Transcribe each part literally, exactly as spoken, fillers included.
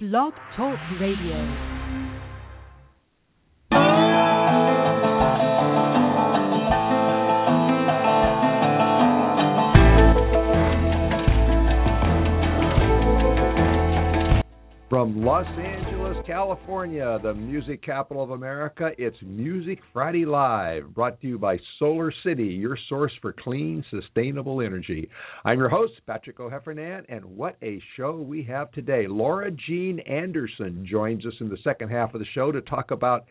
Blog Talk Radio. From Los Angeles, California, the music capital of America, it's Music Friday Live, brought to you by Solar City, your source for clean, sustainable energy. I'm your host, Patrick O'Heffernan, and what a show we have today. Laura Jean Anderson joins us in the second half of the show to talk about,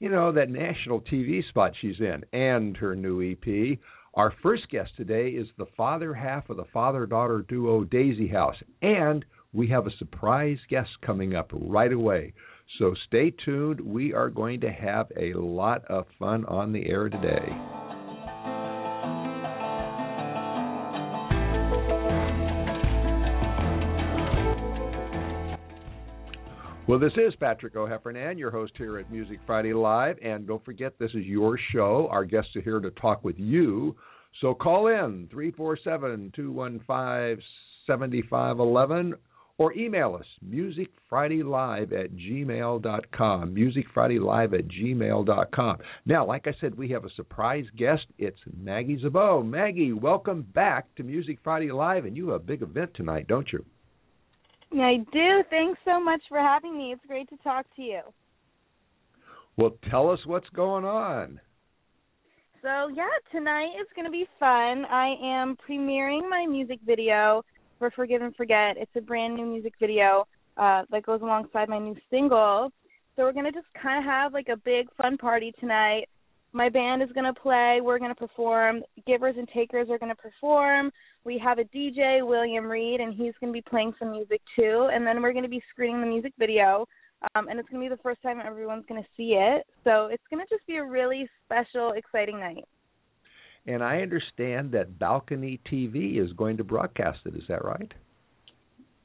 you know, that national T V spot she's in and her new E P. Our first guest today is the father half of the father-daughter duo Daisy House, and we have a surprise guest coming up right away, so stay tuned. We are going to have a lot of fun on the air today. Well, this is Patrick O'Heffernan, your host here at Music Friday Live, and don't forget, this is your show. Our guests are here to talk with you, so call in three four seven, two one five, seven five one one. Or email us, musicfridaylive at gmail dot com, musicfridaylive at gmail dot com. Now, like I said, we have a surprise guest. It's Maggie Zabo. Maggie, welcome back to Music Friday Live, and you have a big event tonight, don't you? I do. Thanks so much for having me. It's great to talk to you. Well, tell us what's going on. So, yeah, tonight is going to be fun. I am premiering my music video for Forgive and Forget. It's a brand new music video uh, that goes alongside my new single. So we're going to just kind of have like a big fun party tonight. My band is going to play. We're going to perform. Givers and Takers are going to perform. We have a D J, William Reed, and he's going to be playing some music too. And then we're going to be screening the music video. Um, and it's going to be the first time everyone's going to see it. So it's going to just be a really special, exciting night. And I understand that Balcony T V is going to broadcast it. Is that right?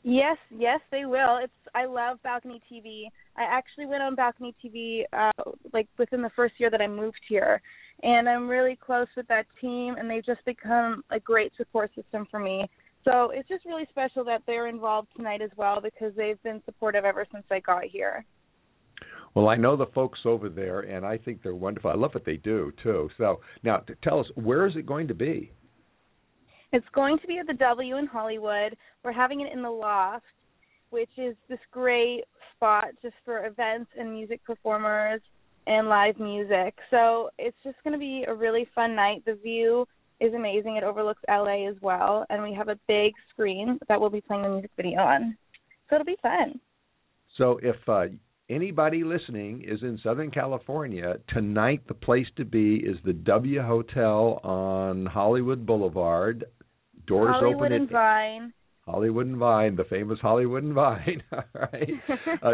Yes, yes, they will. It's I love Balcony T V. I actually went on Balcony T V uh, like within the first year that I moved here, and I'm really close with that team, and they've just become a great support system for me. So it's just really special that they're involved tonight as well, because they've been supportive ever since I got here. Well, I know the folks over there, and I think they're wonderful. I love what they do, too. So now t- tell us, where is it going to be? It's going to be at the W in Hollywood. We're having it in the Loft, which is this great spot just for events and music performers and live music. So it's just going to be a really fun night. The view is amazing. It overlooks L A as well, and we have a big screen that we'll be playing the music video on. So it'll be fun. So if uh anybody listening is in Southern California, tonight the place to be is the W Hotel on Hollywood Boulevard. Doors Hollywood open at Hollywood and Vine. Hollywood and Vine, the famous Hollywood and Vine. All right. uh,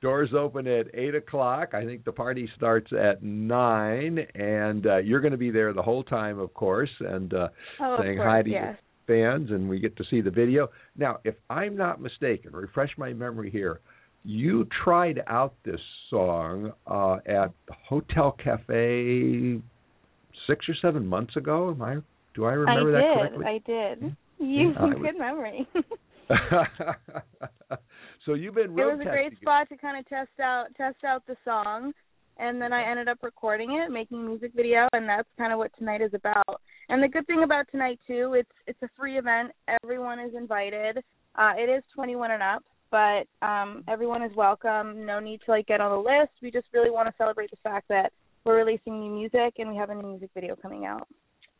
doors open at eight o'clock. I think the party starts at nine, and uh, you're going to be there the whole time, of course, and uh, oh, saying course, hi to yes. your fans, and we get to see the video. Now, if I'm not mistaken, refresh my memory here, you tried out this song uh, at Hotel Cafe six or seven months ago. Am I? Do I remember I that did, correctly? I did. I did. You yeah, good was... memory. So you've been. Real it was testing. A great spot to kind of test out test out the song, and then I ended up recording it, making a music video, and that's kind of what tonight is about. And the good thing about tonight too, it's it's a free event. Everyone is invited. Uh, it is twenty-one and up. But um, everyone is welcome. No need to, like, get on the list. We just really want to celebrate the fact that we're releasing new music and we have a new music video coming out.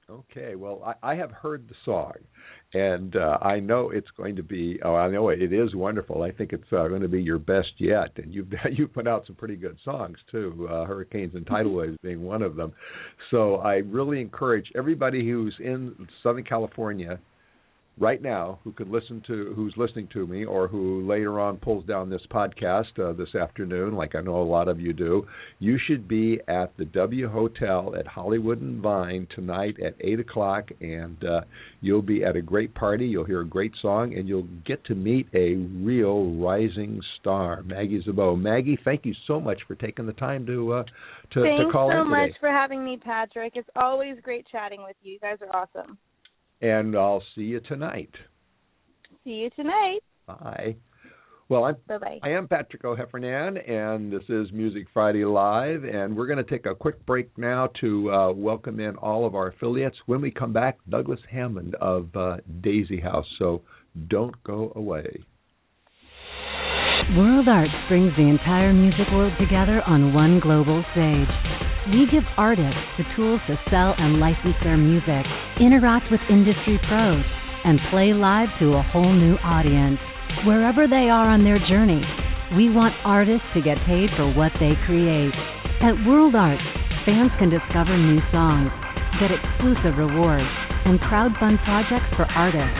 Okay. Well, I, I have heard the song, and uh, I know it's going to be oh, – I know it is wonderful. I think it's uh, going to be your best yet, and you've, you've put out some pretty good songs too, uh, Hurricanes and Tidal Waves being one of them. So I really encourage everybody who's in Southern California – right now, who could listen to who's listening to me, or who later on pulls down this podcast uh, this afternoon, like I know a lot of you do, you should be at the W Hotel at Hollywood and Vine tonight at eight o'clock, and uh, you'll be at a great party, you'll hear a great song, and you'll get to meet a real rising star, Maggie Zabo. Maggie, thank you so much for taking the time to, uh, to, to call in today. Thanks so much for having me, Patrick. It's always great chatting with you. You guys are awesome. And I'll see you tonight. See you tonight. Bye. Well, I'm, Bye-bye. I am Patrick O'Heffernan, and this is Music Friday Live, and we're going to take a quick break now to uh, welcome in all of our affiliates. When we come back, Douglas Hammond of uh, Daisy House, so don't go away. WorldArts brings the entire music world together on one global stage. We give artists the tools to sell and license their music, interact with industry pros, and play live to a whole new audience. Wherever they are on their journey, we want artists to get paid for what they create. At WorldArts, fans can discover new songs, get exclusive rewards, and crowdfund projects for artists.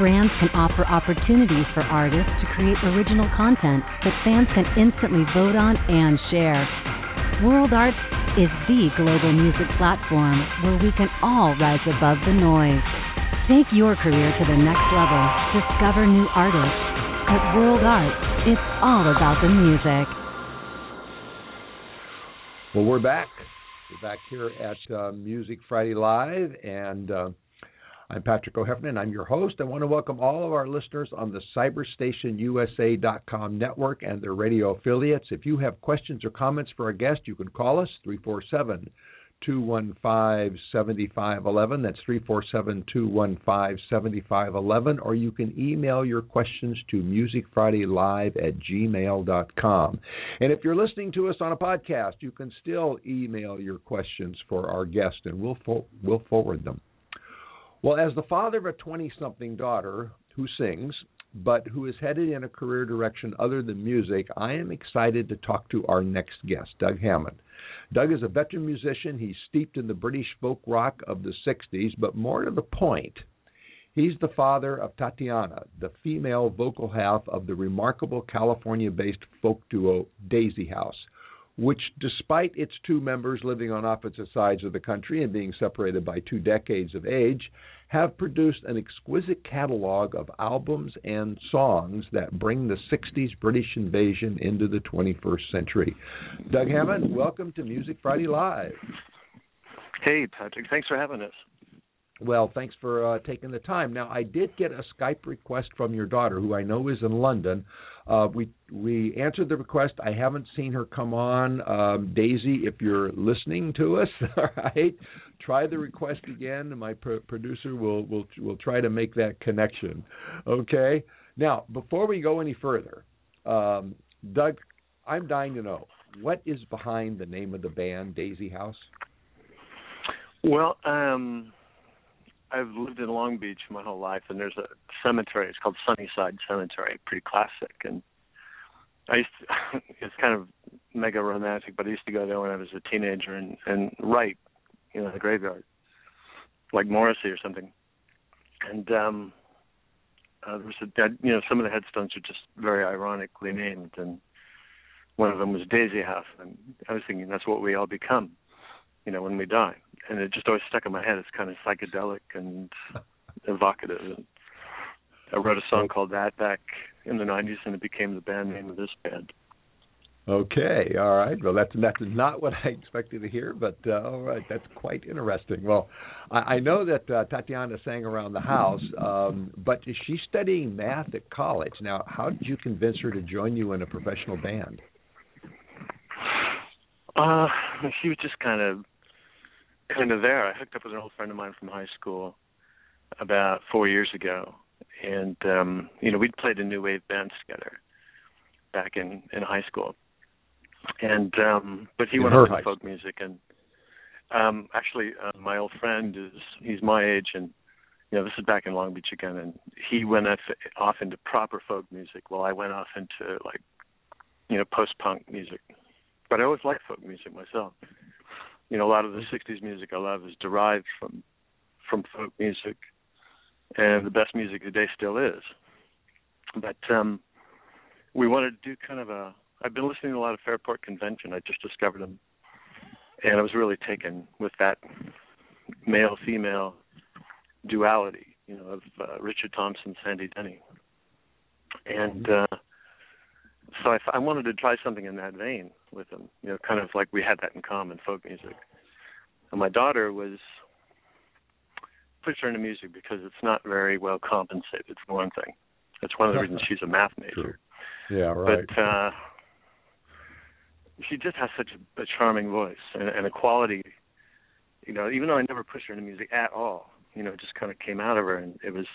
Brands can offer opportunities for artists to create original content that fans can instantly vote on and share. WorldArts is the global music platform where we can all rise above the noise. Take your career to the next level. Discover new artists. At WorldArts, it's all about the music. Well, we're back. We're back here at uh, Music Friday Live, and uh, I'm Patrick O'Heffernan. I'm your host. I want to welcome all of our listeners on the cyber station U S A dot com network and their radio affiliates. If you have questions or comments for our guest, you can call us, three four seven, two one five, seven five one one. That's three four seven, two one five, seven five one one. Or you can email your questions to music friday live at gmail dot com. And if you're listening to us on a podcast, you can still email your questions for our guest, and we'll fo- we'll forward them. Well, as the father of a twenty-something daughter who sings, but who is headed in a career direction other than music, I am excited to talk to our next guest, Doug Hammond. Doug is a veteran musician. He's steeped in the British folk rock of the sixties, but more to the point, he's the father of Tatiana, the female vocal half of the remarkable California-based folk duo Daisy House, which, despite its two members living on opposite sides of the country and being separated by two decades of age, have produced an exquisite catalog of albums and songs that bring the sixties British invasion into the twenty-first century. Doug Hammond, welcome to Music Friday Live. Hey, Patrick. Thanks for having us. Well, thanks for uh, taking the time. Now, I did get a Skype request from your daughter, who I know is in London. Uh, we we answered the request. I haven't seen her come on. Um, Daisy, if you're listening to us, all right, try the request again. My pro- producer will will will try to make that connection. Okay. Now, before we go any further, um, Doug, I'm dying to know, what is behind the name of the band, Daisy House? Well, um. I've lived in Long Beach my whole life, and there's a cemetery. It's called Sunnyside Cemetery, pretty classic. And I used to, it's kind of mega romantic, but I used to go there when I was a teenager and, and write, you know, the graveyard, like Morrissey or something. And um, uh, there was a dead, you know, some of the headstones are just very ironically named, and one of them was Daisy House. And I was thinking that's what we all become, you know, when we die. And it just always stuck in my head. It's kind of psychedelic and evocative. And I wrote a song called that back in the nineties, and it became the band name of this band. Okay, all right. Well, that's, that's not what I expected to hear, but uh, all right, that's quite interesting. Well, I, I know that uh, Tatiana sang around the house, um, but is she studying math at college? Now, how did you convince her to join you in a professional band? Uh, she was just kind of kind of there. I hooked up with an old friend of mine from high school about four years ago, and um, you know, we'd played in new wave bands together back in, in high school. And um, but he in went on to folk music, and um, actually, uh, my old friend is he's my age, and you know, this is back in Long Beach again, and he went off into proper folk music, while I went off into like you know post punk music. But I always liked folk music myself. You know, a lot of the sixties music I love is derived from from folk music, and the best music today still is. But um, we wanted to do kind of a... I've been listening to a lot of Fairport Convention. I just discovered them, and I was really taken with that male-female duality, you know, of uh, Richard Thompson, Sandy Denny. And... Uh, So I, I wanted to try something in that vein with them, you know, kind of like we had that in common, folk music. And my daughter was pushed her into music because it's not very well compensated, for one thing. That's one of the reasons she's a math major. Yeah, right. But uh, she just has such a, a charming voice and, and a quality, you know, even though I never pushed her into music at all, you know, it just kind of came out of her. And it was,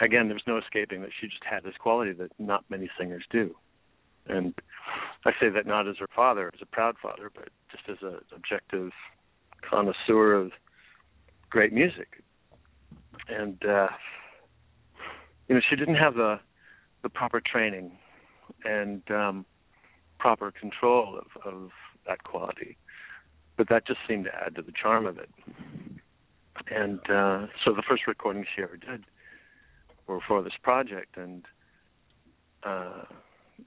again, there was no escaping that she just had this quality that not many singers do. And I say that not as her father, as a proud father, but just as an objective connoisseur of great music. And, uh, you know, she didn't have the, the proper training and um, proper control of, of that quality. But that just seemed to add to the charm of it. And uh, so the first recordings she ever did were for this project. And, uh,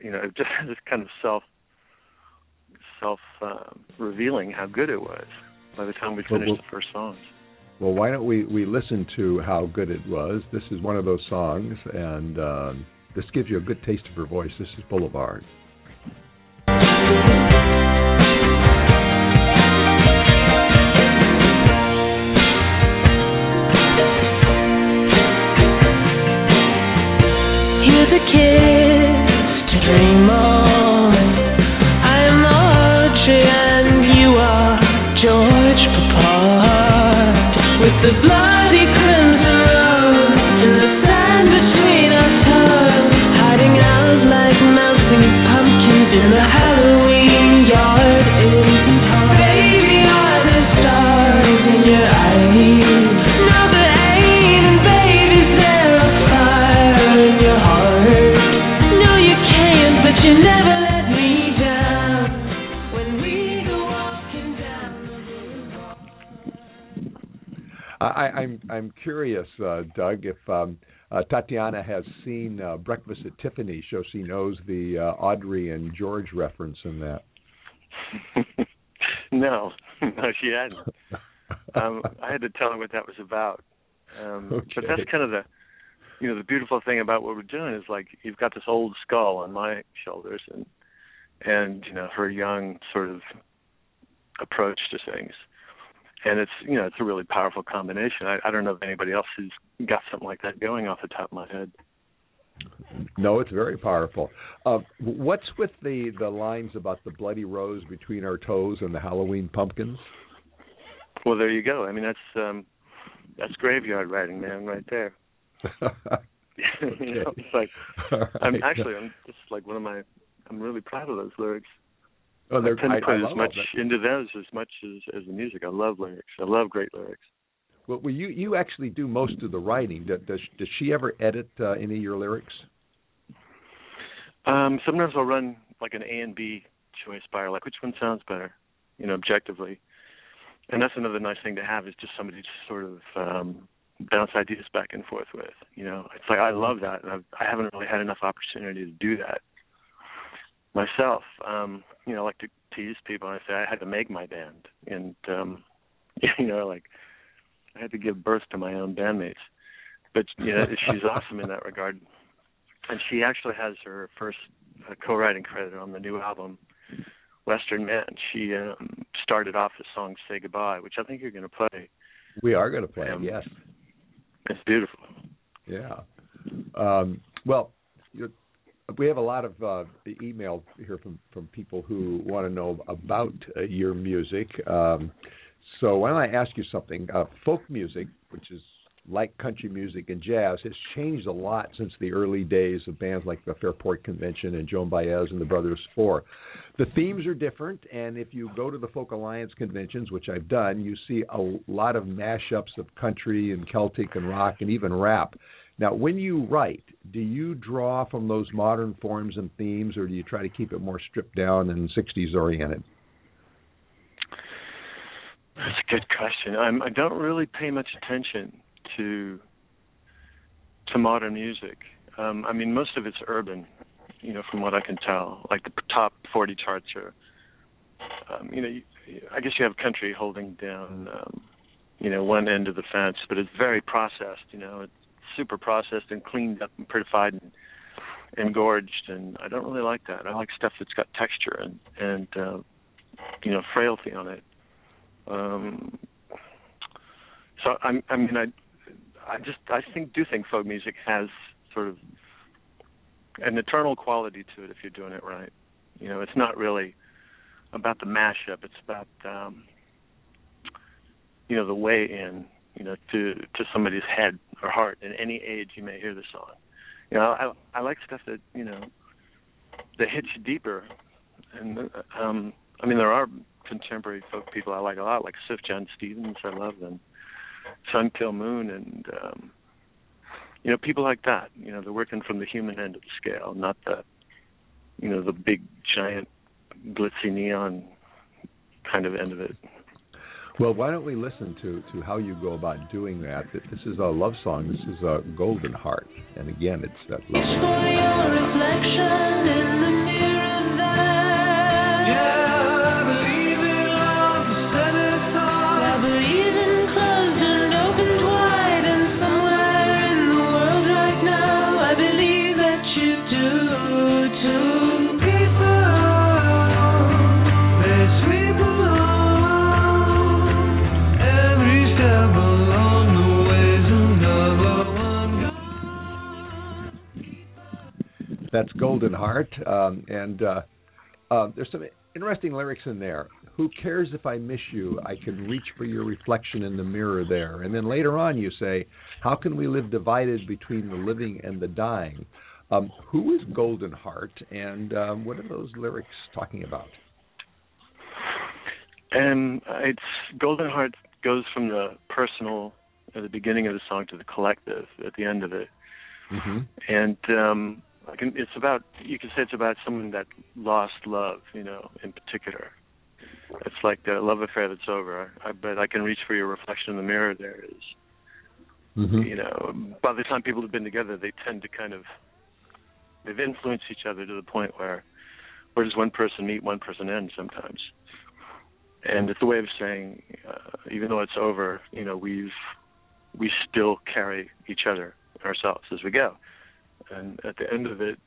you know, it just had this kind of self, self uh, revealing how good it was by the time we finished well, well, the first songs. Well, why don't we, we listen to how good it was. This is one of those songs, and uh, this gives you a good taste of her voice. This is Boulevard. Curious, uh, Doug, if um, uh, Tatiana has seen uh, Breakfast at Tiffany, so she knows the uh, Audrey and George reference in that. no, no, she hadn't. um, I had to tell her what that was about. Um, okay. But that's kind of the, you know, the beautiful thing about what we're doing is like you've got this old skull on my shoulders, and and you know her young sort of approach to things. And it's, you know, it's a really powerful combination. I, I don't know if anybody else who's got something like that going off the top of my head. No, it's very powerful. Uh, what's with the, the lines about the bloody rose between our toes and the Halloween pumpkins? Well, there you go. I mean, that's um, that's graveyard writing, man, right there. You know, it's like, right. I'm actually, I'm just like one of my, I'm really proud of those lyrics. Oh, I tend to put as much into those as much as, as the music. I love lyrics. I love great lyrics. Well, well you, you actually do most of the writing. Does, does, does she ever edit uh, any of your lyrics? Um, sometimes I'll run like an A and B choice by her, like which one sounds better, you know, objectively. And that's another nice thing to have is just somebody to sort of um, bounce ideas back and forth with. You know, it's like I love that, and I've, I haven't really had enough opportunity to do that. Myself, um, you know, I like to tease people. I say I had to make my band, and um, you know, like I had to give birth to my own bandmates. But you know, she's awesome in that regard, and she actually has her first uh, co-writing credit on the new album, Western Man. She um, started off the song "Say Goodbye," which I think you're going to play. We are going to play. Um, yes, it's beautiful. Yeah. Um, well, you're. We have a lot of uh, email here from, from people who want to know about uh, your music. Um, so why don't I ask you something? Uh, folk music, which is like country music and jazz, has changed a lot since the early days of bands like the Fairport Convention and Joan Baez and the Brothers Four. The themes are different, and if you go to the Folk Alliance conventions, which I've done, you see a lot of mashups of country and Celtic and rock and even rap. Now, when you write, do you draw from those modern forms and themes, or do you try to keep it more stripped down and sixties oriented? That's a good question. I'm, I don't really pay much attention to to modern music. Um, I mean, most of it's urban, you know, from what I can tell. Like the top forty charts are, um, you know, you, I guess you have country holding down, um, you know, one end of the fence, but it's very processed, you know. It's super processed and cleaned up and prettified and engorged, and I don't really like that. I like stuff that's got texture and, and uh, you know, frailty on it. Um, so I'm, I mean, I, I just I think do think folk music has sort of an eternal quality to it if you're doing it right. You know, it's not really about the mashup. It's about, um, you know, the way in, you know, to, to somebody's head or heart. In any age, you may hear the song. You know, I, I like stuff that, you know, that hits you deeper. And, um, I mean, there are contemporary folk people I like a lot, like Sufjan Stevens. I love them. Sun Kil Moon and, um, you know, people like that. You know, they're working from the human end of the scale, not the, you know, the big, giant, glitzy neon kind of end of it. Well, why don't we listen to, to how you go about doing that? This is a love song. This is a Goldenheart. And again, it's that love song. That's Goldenheart, um, and uh, uh, there's some interesting lyrics in there. Who cares if I miss you? I can reach for your reflection in the mirror there. And then later on you say, how can we live divided between the living and the dying? Um, who is Goldenheart, and um, what are those lyrics talking about? And it's Goldenheart goes from the personal at the beginning of the song to the collective at the end of it. Mm-hmm. And um it's about, you can say it's about someone that lost love, you know, in particular. It's like the love affair that's over. I bet I can reach for your reflection in the mirror there is, mm-hmm. you know, by the time people have been together, they tend to kind of, they've influenced each other to the point where, where does one person meet, one person end sometimes. And it's a way of saying, uh, even though it's over, you know, we've, we still carry each other ourselves as we go. And at the end of it,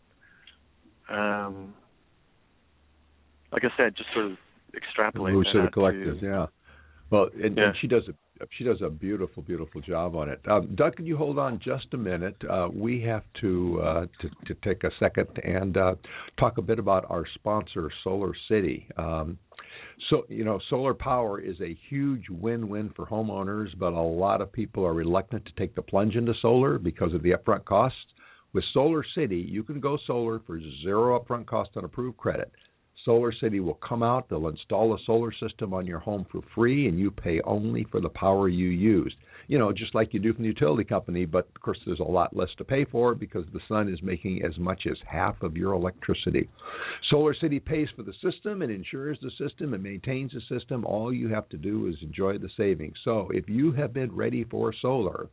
um, like I said, just sort of extrapolate that to the collective, to, yeah. Well, and, yeah. and she does a she does a beautiful, beautiful job on it. Um, Doug, can you hold on just a minute? Uh, we have to, uh, to to take a second and uh, talk a bit about our sponsor, Solar City. Um, So, you know, solar power is a huge win-win for homeowners, but a lot of people are reluctant to take the plunge into solar because of the upfront costs. With Solar City, you can go solar for zero upfront cost on approved credit. Solar City will come out, they'll install a solar system on your home for free, and you pay only for the power you used. You know, just like you do from the utility company, but of course there's a lot less to pay for because the sun is making as much as half of your electricity. Solar City pays for the system, it insures the system, it maintains the system. All you have to do is enjoy the savings. So if you have been ready for solar,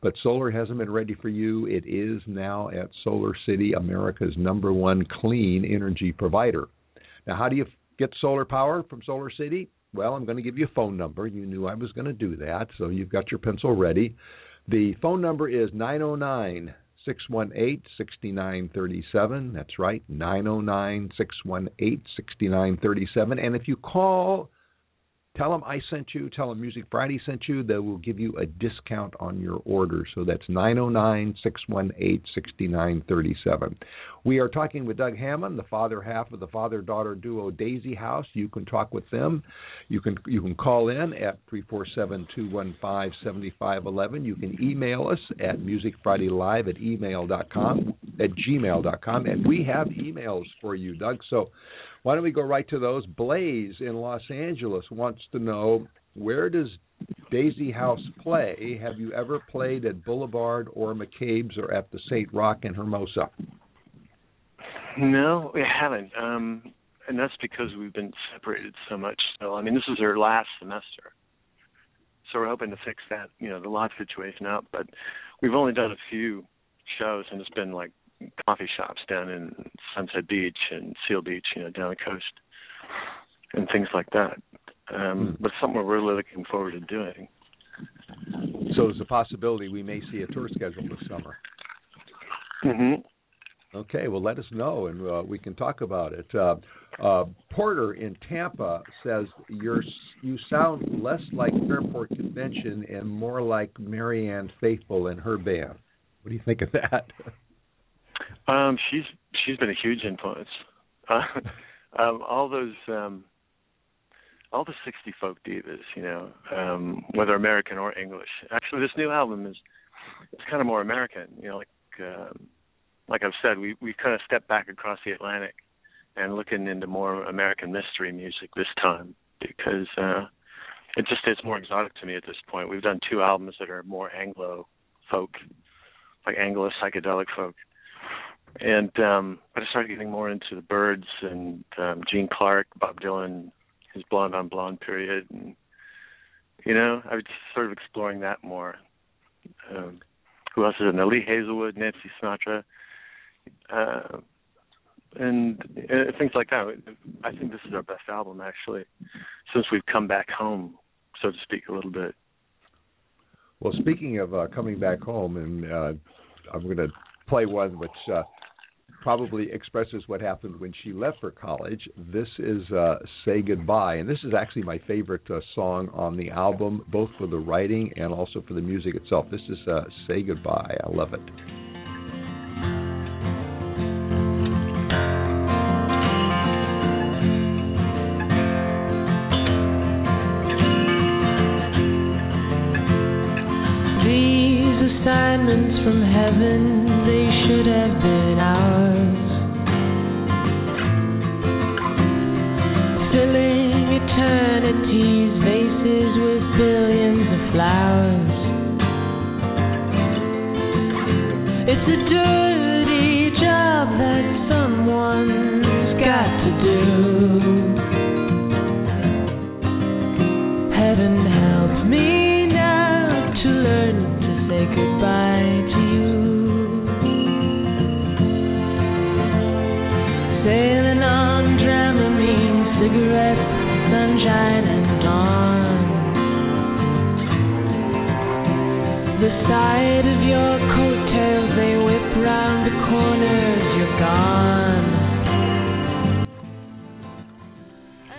but solar hasn't been ready for you, it is now at Solar City, America's number one clean energy provider. Now, how do you get solar power from Solar City? Well, I'm going to give you a phone number. You knew I was going to do that, so you've got your pencil ready. The phone number is nine oh nine, six one eight, six nine three seven. That's right, nine oh nine, six one eight, six nine three seven. And if you call, tell them I sent you, tell them Music Friday sent you, they will give you a discount on your order. So that's nine oh nine, six one eight, six nine three seven. We are talking with Doug Hammond, the father half of the father-daughter duo Daisy House. You can talk with them. You can you can call in at three four seven, two one five, seven five one one. You can email us at musicfridaylive at email dot com, at gmail dot com. And we have emails for you, Doug. So why don't we go right to those? Blaze in Los Angeles wants to know, where does Daisy House play? Have you ever played at Boulevard or McCabe's or at the Saint Rock in Hermosa? No, we haven't. Um, and that's because we've been separated so much. So, I mean, this is our last semester. So we're hoping to fix that, you know, the lodge situation up. But we've only done a few shows, and it's been like coffee shops down in Sunset Beach and Seal Beach, you know, down the coast and things like that. Um, but something we're really looking forward to doing. So there's a possibility we may see a tour schedule this summer. Mm-hmm. Okay, well, let us know, and uh, we can talk about it. Uh, uh, Porter in Tampa says, You're, you sound less like Fairport Convention and more like Marianne Faithful and her band. What do you think of that? Um, she's she's been a huge influence. Uh, um, all those, um, all the sixties folk divas, you know, um, whether American or English. Actually, this new album is it's kind of more American. You know, like um, like I've said, we we kind of stepped back across the Atlantic and looking into more American mystery music this time because uh, it just is more exotic to me at this point. We've done two albums that are more Anglo folk, like Anglo psychedelic folk. And um, but I started getting more into the Byrds and um, Gene Clark, Bob Dylan, his Blonde on Blonde period, and you know I was just sort of exploring that more. Um, who else is in there? Lee Hazelwood, Nancy Sinatra, uh, and uh, things like that. I think this is our best album actually, since we've come back home, so to speak, a little bit. Well, speaking of uh, coming back home, and uh, I'm going to play one which. Uh, probably expresses what happened when she left for college. This is uh, Say Goodbye, and this is actually my favorite uh, song on the album, both for the writing and also for the music itself. This is uh, Say Goodbye. I love it.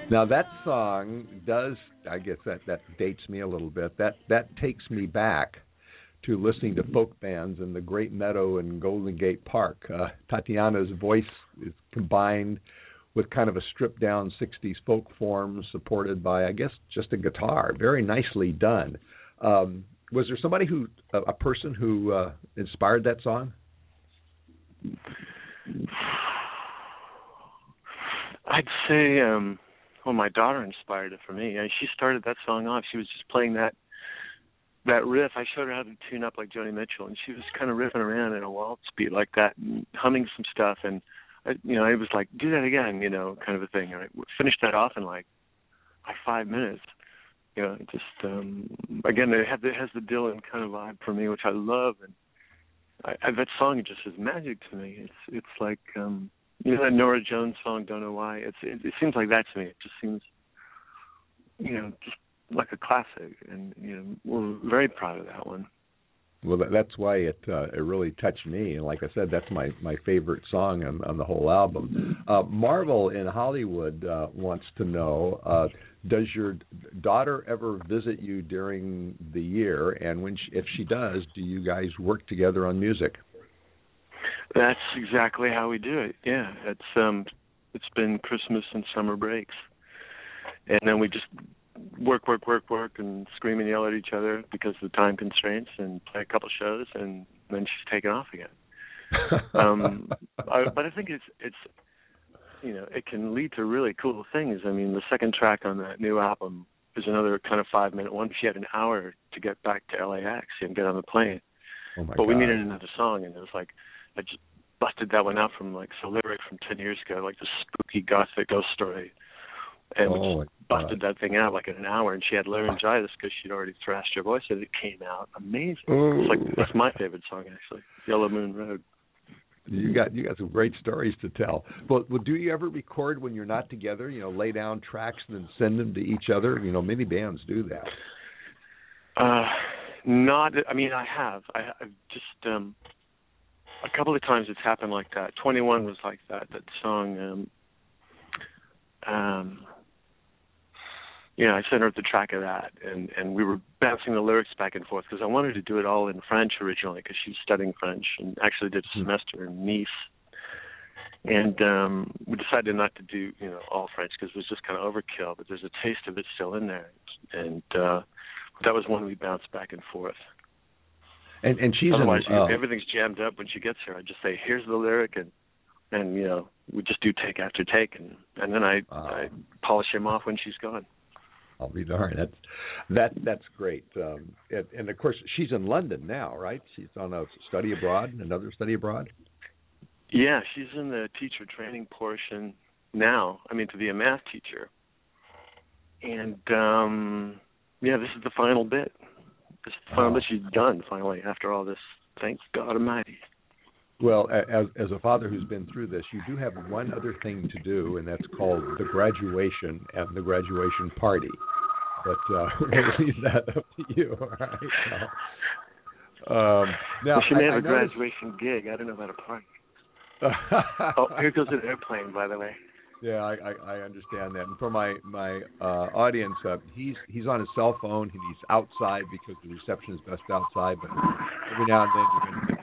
Now that song does, I guess that, that dates me a little bit. That that takes me back to listening to folk bands in the Great Meadow and Golden Gate Park. Uh, Tatiana's voice is combined with kind of a stripped down sixties folk form supported by, I guess, just a guitar. Very nicely done. Um, was there somebody who, a, a person who uh, inspired that song? I'd say... Um... Well, my daughter inspired it for me. I mean, she started that song off. She was just playing that that riff. I showed her how to tune up like Joni Mitchell, and she was kind of riffing around in a waltz beat like that, and humming some stuff. And I, you know, I was like, "Do that again," you know, kind of a thing. And I finished that off in like like five minutes. You know, just um, again, it, had, it has the Dylan kind of vibe for me, which I love. And I, I, that song just is magic to me. It's it's like. Um, You know that Nora Jones song, Don't Know Why? It's, it, it seems like that to me. It just seems, you know, just like a classic. And, you know, we're very proud of that one. Well, that's why it uh, it really touched me. And like I said, that's my, my favorite song on, on the whole album. Uh, Marvel in Hollywood uh, wants to know, uh, does your daughter ever visit you during the year? And when she, if she does, do you guys work together on music? That's exactly how we do it. Yeah, it's um, it's been Christmas and summer breaks, and then we just work, work, work, work, and scream and yell at each other because of the time constraints, and play a couple shows, and then she's taken off again. um, I, but I think it's it's you know it can lead to really cool things. I mean, the second track on that new album is another kind of five minute one. She had an hour to get back to L A X and get on the plane, oh my but God. We needed another song, and it was like. I just busted that one out from like Soliric from ten years ago, like the spooky gothic ghost story, and we oh, just busted God. that thing out like in an hour. And she had laryngitis because she'd already thrashed her voice, and it came out amazing. Ooh. It's like that's my favorite song actually, Yellow Moon Road. You got you got some great stories to tell. But well, do you ever record when you're not together? You know, lay down tracks and then send them to each other. You know, many bands do that. Uh, not. I mean, I have. I, I've just. Um, A couple of times it's happened like that. twenty-one was like that, that song. Um, um, yeah, I sent her the track of that, and, and we were bouncing the lyrics back and forth because I wanted to do it all in French originally because she was studying French and actually did a semester in Nice. And um, we decided not to do, you know, all French because it was just kind of overkill, but there's a taste of it still in there. And uh, that was one we bounced back and forth. And, and she's Otherwise, in, uh, you know, everything's jammed up when she gets here. I just say, here's the lyric, and, and you know, we just do take after take, and, and then I, uh, I polish him off when she's gone. I'll be darned. That's, that, that's great. Um, and, and, of course, she's in London now, right? She's on a study abroad, another study abroad? Yeah, she's in the teacher training portion now, I mean, to be a math teacher. And, um, yeah, this is the final bit. This is the final oh. bit. She's done, finally, after all this. Thank God Almighty. Well, as, as a father who's been through this, you do have one other thing to do, and that's called the graduation and the graduation party. But uh, we'll leave that up to you, all right? So, um, now, well, she may I, have I a noticed... graduation gig. I don't know about a party. Oh, here goes an airplane, by the way. Yeah, I, I, I understand that. And for my my uh, audience, uh, he's he's on his cell phone. He's outside because the reception is best outside. But every now and then you're going to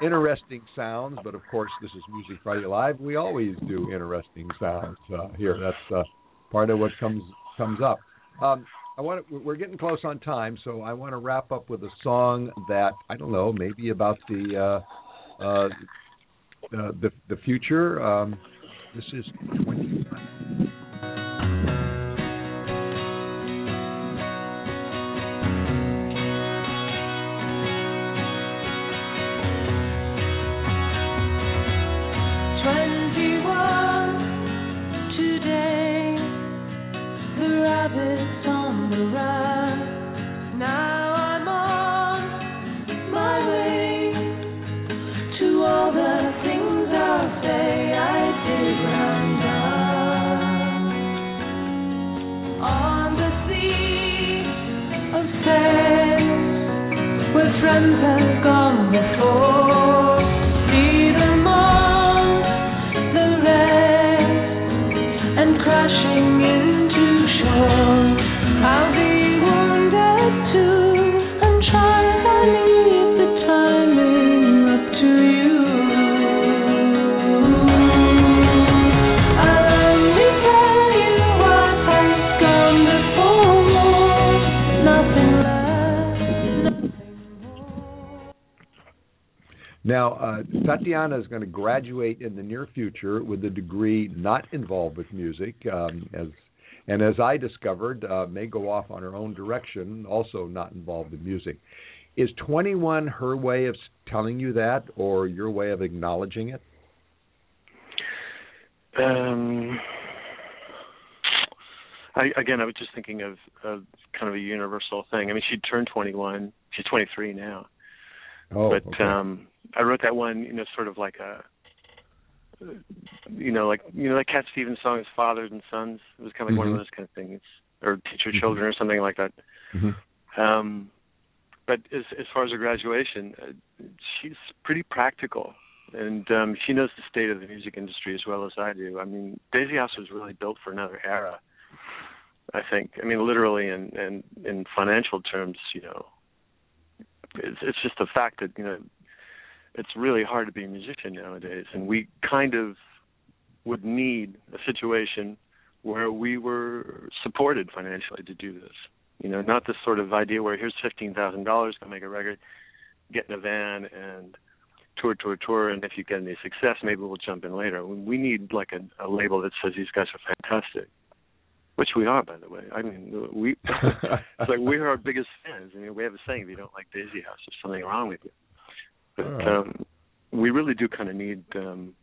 get interesting sounds. But of course, this is Music Friday Live. We always do interesting sounds uh, here. That's uh, part of what comes comes up. Um, I want to, we're getting close on time, so I want to wrap up with a song that I don't know, maybe about the. Uh, uh, Uh, the the future. Um, this is twenty-five. twenty-one today. The rabbit's on the run now. Friends have gone before. See them all, the rest, and crashing into shore. I'll be wounded too, and try and leave the timing up to you. I'll only tell you what has gone before. Nothing left. Now, uh, Tatiana is going to graduate in the near future with a degree not involved with music, um, as and as I discovered, uh, may go off on her own direction, also not involved with music. Is twenty-one her way of telling you that, or your way of acknowledging it? Um, I, again, I was just thinking of, of kind of a universal thing. I mean, she turned twenty-one. She's twenty-three now. Oh, but okay. um, I wrote that one, you know, sort of like a, you know, like you know, that Cat Stevens song is "Fathers and Sons." It was kind of like mm-hmm. one of those kind of things, or "Teacher mm-hmm. Children" or something like that. Mm-hmm. Um, but as, as far as her graduation, uh, she's pretty practical, and um, she knows the state of the music industry as well as I do. I mean, Daisy House was really built for another era, I think. I mean, literally and in, in, in financial terms, you know. It's, it's just the fact that, you know, it's really hard to be a musician nowadays, and we kind of would need a situation where we were supported financially to do this. You know, not this sort of idea where here's fifteen thousand dollars, go make a record, get in a van and tour, tour, tour, and if you get any success, maybe we'll jump in later. We need like a, a label that says these guys are fantastic. Which we are, by the way. I mean, we it's like we're our biggest fans. I mean, we have a saying: if you don't like Daisy House, there's something wrong with you. But right. um, we really do kind of need um,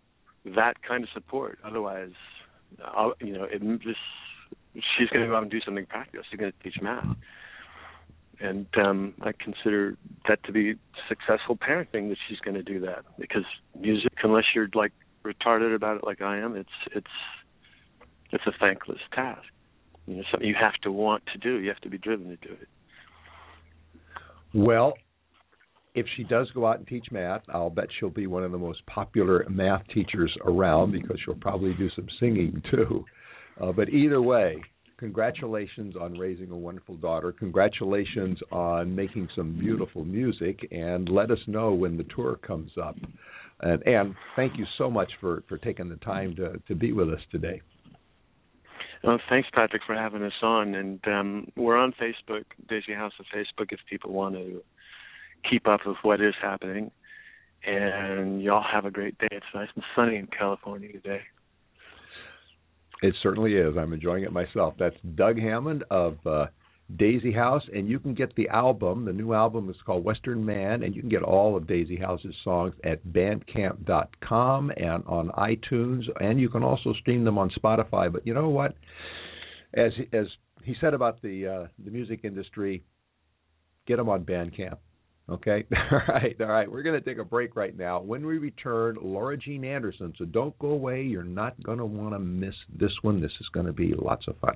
that kind of support. Otherwise, I'll, you know, it, this, she's going to go out and do something practical. She's going to teach math, and um, I consider that to be successful parenting that she's going to do that, because music, unless you're like retarded about it like I am, it's it's it's a thankless task. You know, something you have to want to do. You have to be driven to do it. Well, if she does go out and teach math, I'll bet she'll be one of the most popular math teachers around, because she'll probably do some singing too. Uh, but either way, congratulations on raising a wonderful daughter. Congratulations on making some beautiful music, and let us know when the tour comes up. And Ann, thank you so much for, for taking the time to, to be with us today. Well, thanks, Patrick, for having us on. And um, we're on Facebook, Daisy House on Facebook, if people want to keep up with what is happening. And y'all have a great day. It's nice and sunny in California today. It certainly is. I'm enjoying it myself. That's Doug Hammond of uh, Daisy House, and you can get the album. The new album is called Western Man, and you can get all of Daisy House's songs at bandcamp dot com and on iTunes, and you can also stream them on Spotify. But you know what? As as he said about the uh, the music industry, get them on Bandcamp. Okay? All right. All right. We're going to take a break right now. When we return, Laura Jean Anderson. So don't go away. You're not going to want to miss this one. This is going to be lots of fun.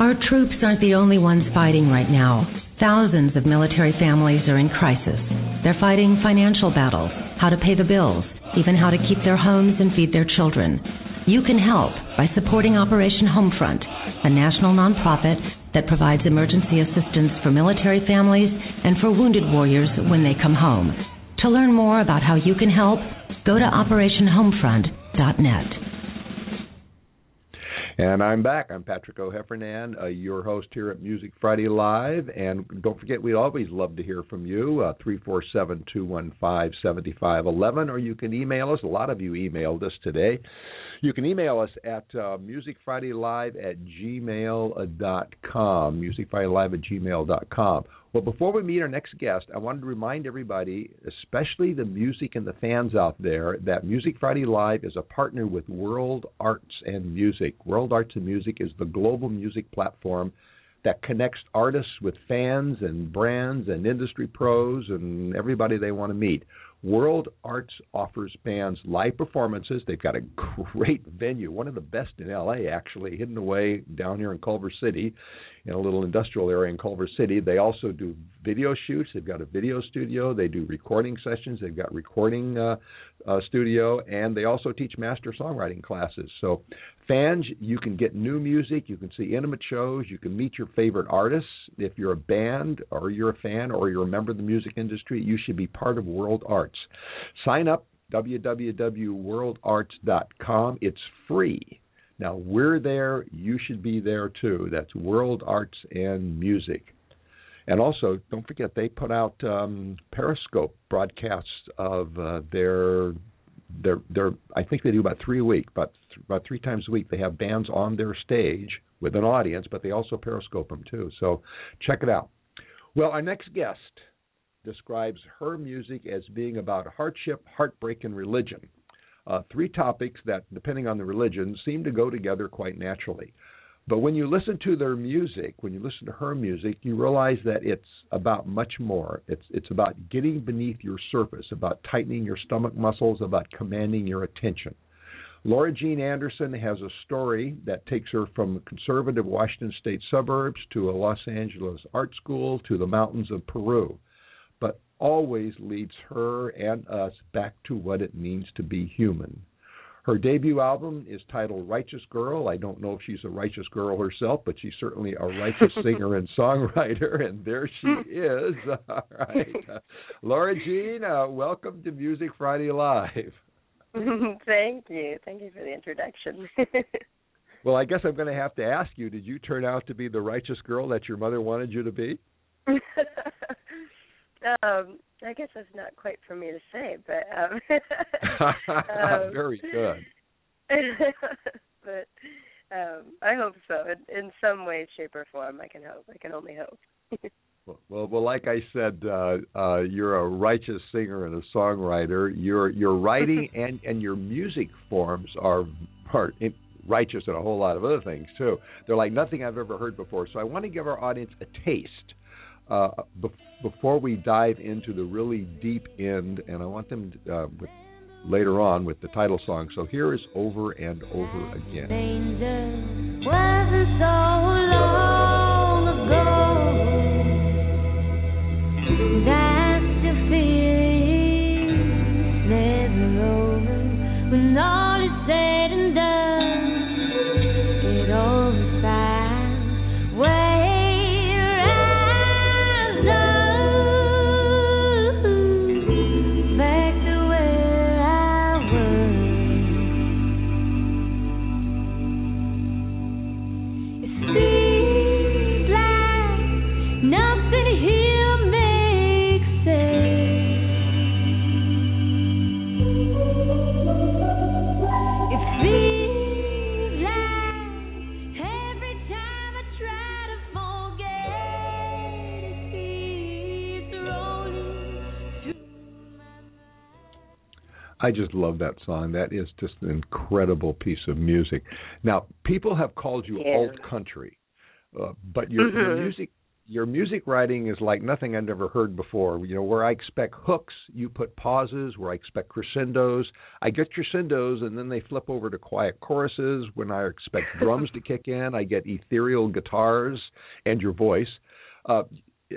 Our troops aren't the only ones fighting right now. Thousands of military families are in crisis. They're fighting financial battles, how to pay the bills, even how to keep their homes and feed their children. You can help by supporting Operation Homefront, a national nonprofit that provides emergency assistance for military families and for wounded warriors when they come home. To learn more about how you can help, go to operation homefront dot net. And I'm back. I'm Patrick O'Heffernan, uh, your host here at Music Friday Live. And don't forget, we'd always love to hear from you, uh, three four seven, two one five, seven five one one, or you can email us. A lot of you emailed us today. You can email us at uh, music friday live at gmail dot com, music friday live at gmail dot com. Well, before we meet our next guest, I wanted to remind everybody, especially the music and the fans out there, that Music Friday Live is a partner with World Arts and Music. World Arts and Music is the global music platform that connects artists with fans and brands and industry pros and everybody they want to meet. World Arts offers bands live performances. They've got a great venue, one of the best in L A, actually, hidden away down here in Culver City, in a little industrial area in Culver City. They also do video shoots. They've got a video studio. They do recording sessions. They've got recording uh, uh, studio, and they also teach master songwriting classes. So fans, you can get new music. You can see intimate shows. You can meet your favorite artists. If you're a band or you're a fan or you're a member of the music industry, you should be part of World Arts. Sign up, w w w dot world arts dot com. It's free. Now, we're there. You should be there, too. That's World Arts and Music. And also, don't forget, they put out um, Periscope broadcasts of uh, their, their, their, I think they do about three a week, but th- about three times a week they have bands on their stage with an audience, but they also Periscope them, too. So check it out. Well, our next guest describes her music as being about hardship, heartbreak, and religion. Uh, three topics that, depending on the religion, seem to go together quite naturally. But when you listen to their music, when you listen to her music, you realize that it's about much more. It's it's about getting beneath your surface, about tightening your stomach muscles, about commanding your attention. Laura Jean Anderson has a story that takes her from conservative Washington state suburbs to a Los Angeles art school to the mountains of Peru, but always leads her and us back to what it means to be human. Her debut album is titled Righteous Girl. I don't know if she's a righteous girl herself, but she's certainly a righteous singer and songwriter, and there she is. All right. Uh, Laura Jean, uh, welcome to Music Friday Live. Thank you. Thank you for the introduction. Well, I guess I'm going to have to ask you, did you turn out to be the righteous girl that your mother wanted you to be? Um, I guess that's not quite for me to say, but um, um, very good. But um, I hope so. In, in some way, shape, or form, I can hope. I can only hope. Well, well, like I said, uh, uh, you're a righteous singer and a songwriter. Your your writing and, and your music forms are part. In, righteous and a whole lot of other things too. They're like nothing I've ever heard before. So I want to give our audience a taste uh, be- before we dive into the really deep end, and I want them to, uh, with, later on with the title song. So here is Over and Over Again. Danger wasn't so long ago that the feeling never over when all is said and done. It all. I just love that song. That is just an incredible piece of music. Now, people have called you yeah. alt country, uh, but your, mm-hmm. your music your music writing is like nothing I've ever heard before. You know, where I expect hooks, you put pauses. Where I expect crescendos, I get crescendos, and then they flip over to quiet choruses. When I expect drums to kick in, I get ethereal guitars and your voice. Uh,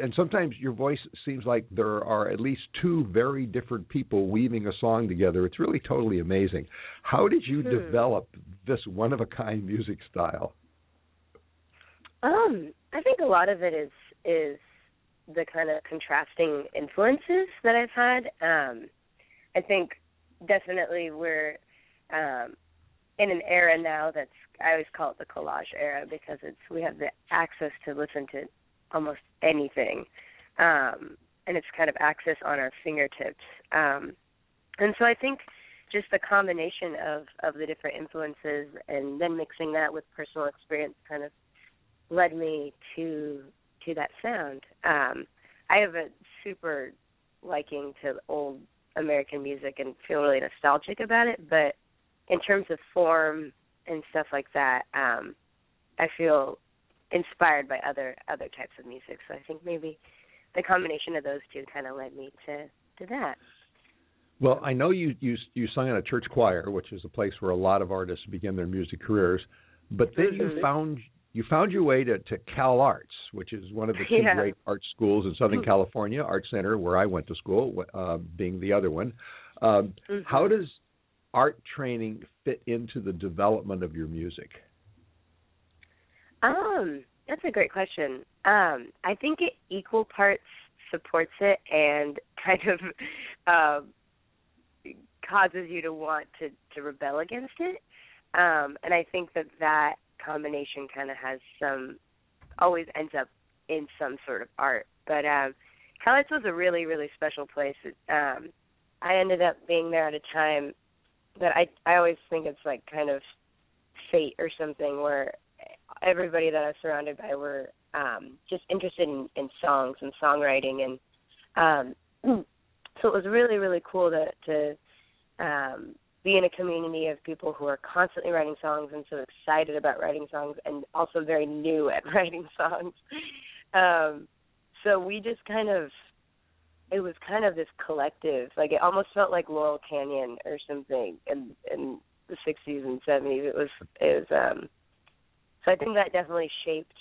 And sometimes your voice seems like there are at least two very different people weaving a song together. It's really totally amazing. How did you hmm. develop this one-of-a-kind music style? Um, I think a lot of it is is the kind of contrasting influences that I've had. Um, I think definitely we're um, in an era now that's, I always call it the collage era because it's we have the access to listen to almost anything, um, and it's kind of access on our fingertips. Um, and so I think just the combination of, of the different influences and then mixing that with personal experience kind of led me to to that sound. Um, I have a super liking to old American music and feel really nostalgic about it, but in terms of form and stuff like that, um, I feel inspired by other other types of music. So I think maybe the combination of those two kind of led me to, to that. Well, I know you, you you sang in a church choir, which is a place where a lot of artists begin their music careers, but then mm-hmm. you found you found your way to, to CalArts, which is one of the two yeah. great art schools in Southern mm-hmm. California, Art Center, where I went to school, uh, being the other one. Um, mm-hmm. How does art training fit into the development of your music? Um, that's a great question. Um, I think it equal parts supports it and kind of um, causes you to want to, to rebel against it. Um, and I think that that combination kind of has some, always ends up in some sort of art. But um, CalArts was a really, really special place. Um, I ended up being there at a time that I, I always think it's like kind of fate or something where everybody that I was surrounded by were um, just interested in, in songs and songwriting. And um, so it was really, really cool to, to um, be in a community of people who are constantly writing songs and so excited about writing songs and also very new at writing songs. Um, so we just kind of, it was kind of this collective, like it almost felt like Laurel Canyon or something in, in the sixties and seventies. It was, it was, um, So I think that definitely shaped,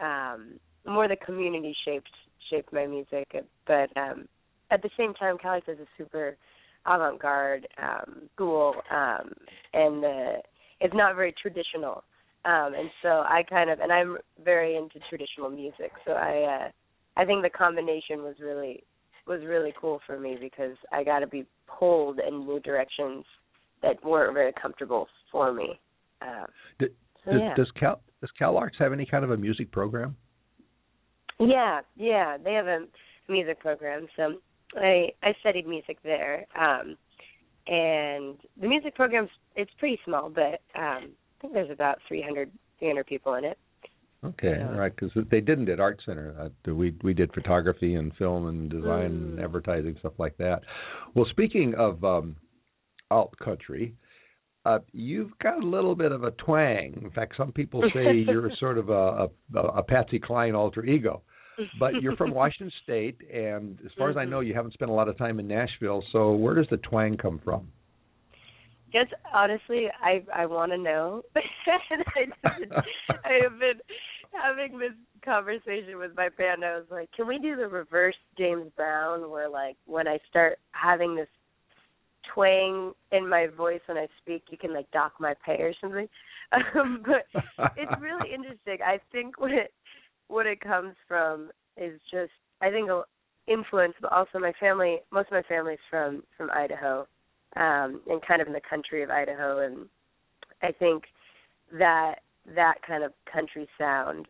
um, more the community shaped shaped my music. But um, at the same time, CalArts is a super avant-garde um, school, um, and uh, it's not very traditional. Um, and so I kind of, and I'm very into traditional music. So I, uh, I think the combination was really was really cool for me because I got to be pulled in new directions that weren't very comfortable for me. Um, Did- Does, yeah. does, Cal, does CalArts have any kind of a music program? Yeah, yeah, they have a music program. So I I studied music there, um, and the music program's it's pretty small, but um, I think there's about three hundred people in it. Okay, so. All right, because they didn't at Art Center. Uh, we we did photography and film and design mm. and advertising stuff like that. Well, speaking of um, alt country. Uh, you've got a little bit of a twang. In fact, some people say you're sort of a, a, a Patsy Cline alter ego. But you're from Washington State, and as far mm-hmm. as I know, you haven't spent a lot of time in Nashville. So where does the twang come from? Yes, honestly, I I want to know. And I, just, I have been having this conversation with my band. I was like, can we do the reverse James Brown, where like when I start having this twang in my voice when I speak, you can like dock my pay or something. Um, but it's really interesting. I think what it what it comes from is just I think influence, but also my family. Most of my family's from from Idaho. Um, and kind of in the country of Idaho, and I think that that kind of country sound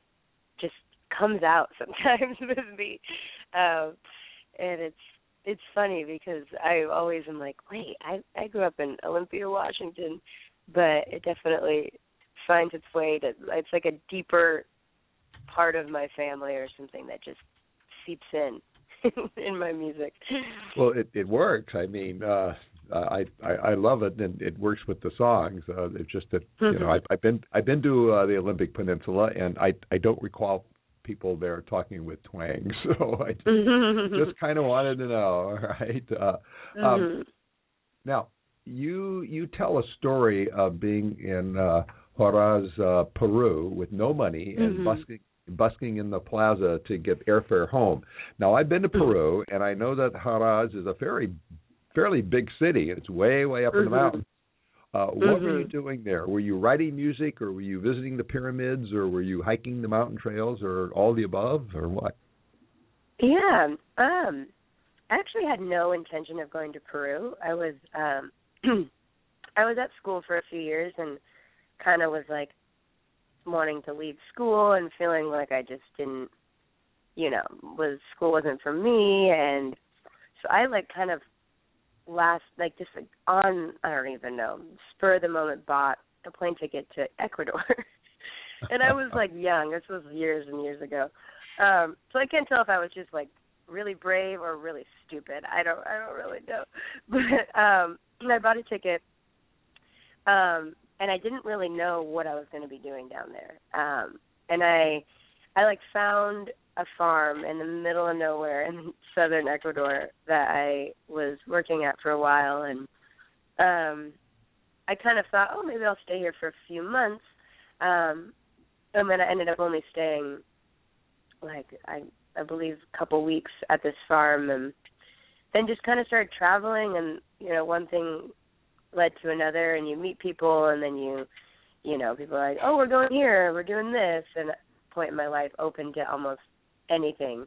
just comes out sometimes with me, um, and it's it's funny because I always am like, wait, I, I grew up in Olympia, Washington, but it definitely finds its way to, it's like a deeper part of my family or something that just seeps in, in my music. Well, it, it works. I mean... Uh... Uh, I, I I love it, and it works with the songs. Uh, it's just that you know I, I've been I've been to uh, the Olympic Peninsula, and I I don't recall people there talking with twang. So I just, just kind of wanted to know. All right. Uh, mm-hmm. um, now you you tell a story of being in uh, Huaraz, uh, Peru, with no money and mm-hmm. busking. busking in the plaza to get airfare home. Now I've been to Peru, and I know that Huaraz is a very fairly big city. It's way, way up mm-hmm. in the mountains. Uh, what mm-hmm. were you doing there? Were you writing music, or were you visiting the pyramids, or were you hiking the mountain trails, or all the above, or what? Yeah, um, I actually had no intention of going to Peru. I was, um, I was at school for a few years and kind of was like wanting to leave school and feeling like I just didn't, you know, was school wasn't for me, and so I like kind of. Last, like just like on, I don't even know, spur of the moment bought a plane ticket to Ecuador. And I was like young. This was years and years ago. Um, so I can't tell if I was just like really brave or really stupid. I don't, I don't really know. But um, I bought a ticket, um, and I didn't really know what I was going to be doing down there. Um, and I, I like found a farm in the middle of nowhere in southern Ecuador that I was working at for a while, and um, I kind of thought, oh, maybe I'll stay here for a few months, um, and then I ended up only staying, like, I, I believe a couple weeks at this farm, and then just kind of started traveling, and, you know, one thing led to another, and you meet people, and then you, you know, people are like, oh, we're going here, we're doing this, and at a point in my life open to almost anything.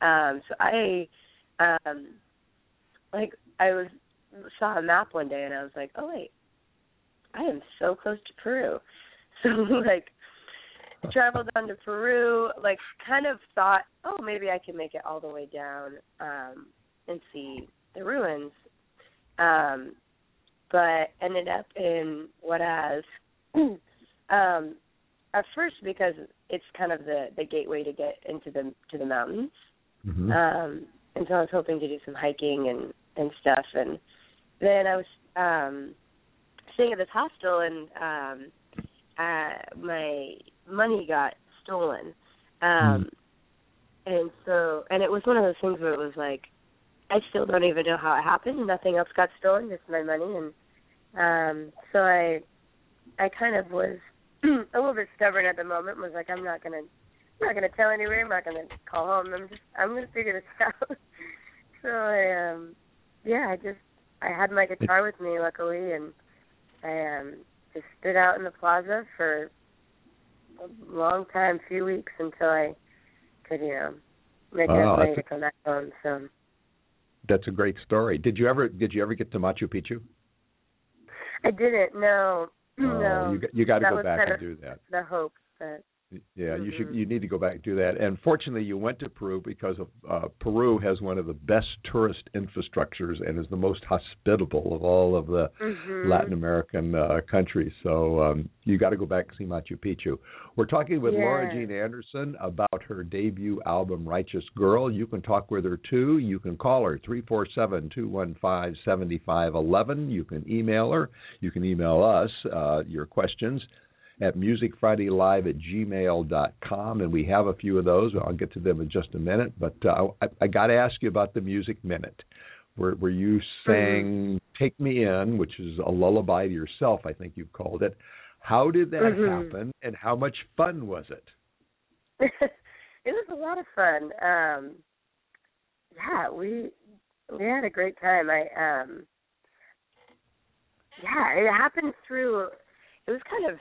Um, so I, um, like, I was saw a map one day, and I was like, oh, wait, I am so close to Peru. So, like, traveled down to Peru, like, kind of thought, oh, maybe I can make it all the way down um, and see the ruins. Um, but ended up in Huaraz, um, at first because it's kind of the, the gateway to get into the to the mountains, mm-hmm. um, and so I was hoping to do some hiking and, and stuff. And then I was um, staying at this hostel, and um, uh, my money got stolen, um, mm-hmm. and so and it was one of those things where it was like I still don't even know how it happened. Nothing else got stolen, just my money, and um, so I I kind of was. A little bit stubborn at the moment. Was like, I'm not gonna, I'm not gonna tell anybody. I'm not gonna call home. I'm just, I'm gonna figure this out. So I, um, yeah, I just, I had my guitar with me, luckily, and I um, just stood out in the plaza for a long time, few weeks, until I could, you know, make enough money to come back home. So that's a great story. Did you ever, did you ever get to Machu Picchu? I didn't. No. Oh, no, you got, you got to go back and do that. The hope, but yeah, mm-hmm. you should. You need to go back and do that. And fortunately, you went to Peru because of, uh, Peru has one of the best tourist infrastructures and is the most hospitable of all of the mm-hmm. Latin American uh, countries. So um, you got to go back and see Machu Picchu. We're talking with yeah. Laura Jean Anderson about her debut album, Righteous Girl. You can talk with her too. You can call her three four seven, two one five, seven five one one. You can email her. You can email us uh, your questions. at music friday live at gmail dot com, and we have a few of those. I'll get to them in just a minute, but uh, I, I got to ask you about the Music Minute, where, where you sang mm-hmm. Take Me In, which is a lullaby to yourself, I think you've called it. How did that mm-hmm. happen, and how much fun was it? It was a lot of fun. Um, yeah, we we had a great time. I um, yeah, it happened through. It was kind of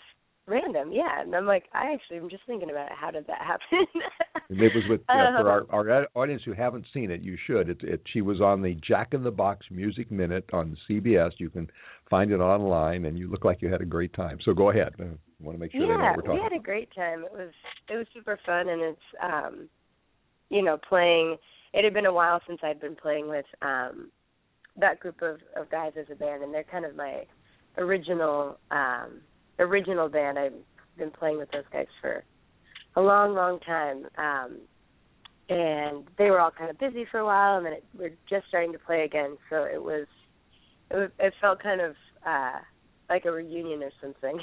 random, yeah. And I'm like, I actually am just thinking about it. How did that happen? And it was with, yeah, for our, our audience who haven't seen it, you should. It, it, she was on the Jack in the Box Music Minute on C B S. You can find it online, and you look like you had a great time. So go ahead. I want to make sure yeah, they know what we're talking about. Yeah, we had a great time. It was it was super fun, and it's, um, you know, playing. It had been a while since I'd been playing with um, that group of, of guys as a band, and they're kind of my original um original band. I've been playing with those guys for a long, long time. Um, and they were all kind of busy for a while, and then it, we're just starting to play again. So it was, it, was, it felt kind of uh, like a reunion or something,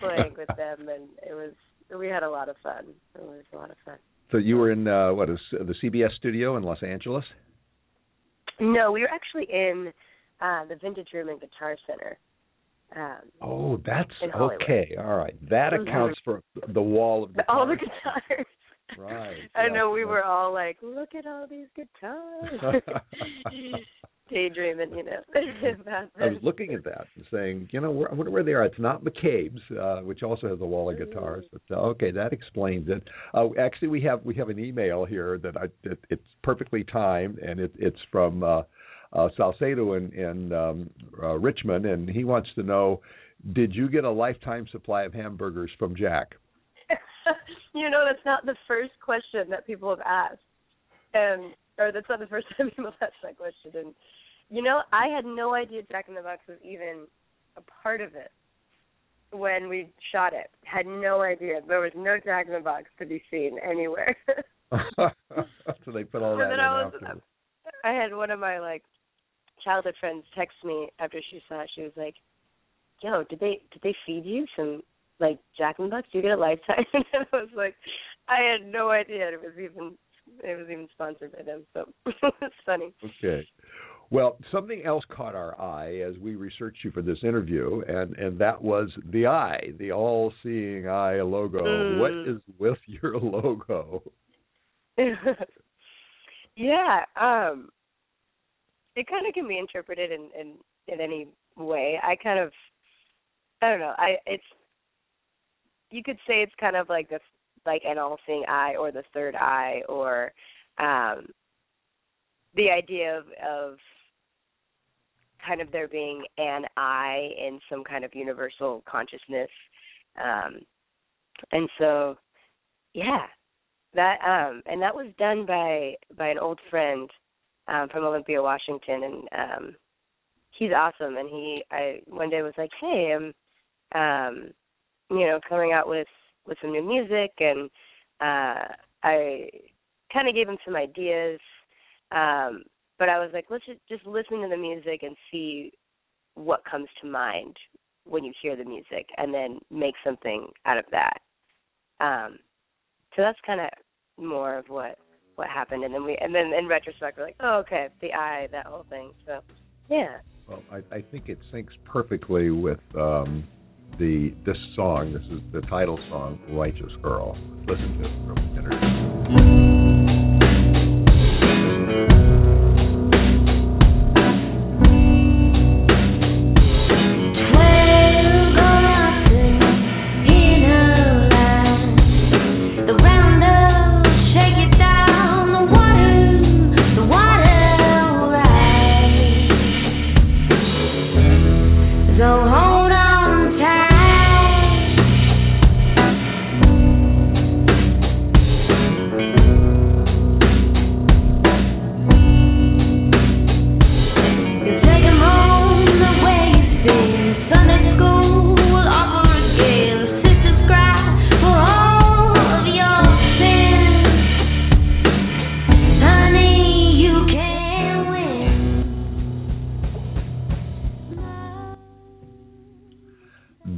playing with them. And it was, we had a lot of fun. It was a lot of fun. So you were in, uh, what, is the C B S studio in Los Angeles? No, we were actually in uh, the Vintage Room and Guitar Center. Um, oh, that's okay. All right, that accounts for the wall of guitars. All the guitars. Right. I yeah, know we right. were all like, "Look at all these guitars." Daydreaming, you know. I was looking at that and saying, you know, I wonder where they are. It's not McCabe's, uh, which also has a wall of guitars. But, uh, okay, that explains it. Uh, actually, we have we have an email here that I, it, it's perfectly timed, and it, it's from. Uh, Uh, Salcedo in, in um, uh, Richmond, and he wants to know, did you get a lifetime supply of hamburgers from Jack? You know, that's not the first question that people have asked, and or that's not the first time people have asked that question. And, you know, I had no idea Jack in the Box was even a part of it when we shot it. Had no idea. There was no Jack in the Box to be seen anywhere. So they put all that in afterwards. I had one of my, like, childhood friends text me after she saw it. She was like, "Yo, did they did they feed you some like Jack in the Box? Do you get a lifetime?" And I was like, I had no idea it was even it was even sponsored by them. So it's funny. Okay. Well, something else caught our eye as we researched you for this interview, and, and that was the eye, the all-seeing eye logo. Mm. What is with your logo? Yeah, um, it kind of can be interpreted in, in, in any way. I kind of, I don't know. I it's you could say it's kind of like the like an all-seeing eye or the third eye or um, the idea of, of kind of there being an eye in some kind of universal consciousness, um, and so yeah. That um, and that was done by, by an old friend um, from Olympia, Washington, and um, he's awesome. And he, I one day was like, "Hey, I'm, um, you know, coming out with, with some new music," and uh, I kind of gave him some ideas. Um, but I was like, "Let's just, just listen to the music and see what comes to mind when you hear the music, and then make something out of that." Um, So that's kind of more of what, what happened, and then we and then in retrospect we're like, oh, okay, the eye, that whole thing. So, yeah. Well, I, I think it syncs perfectly with um, the this song. This is the title song, "Righteous Girl." Listen to it from the interview. Thank you.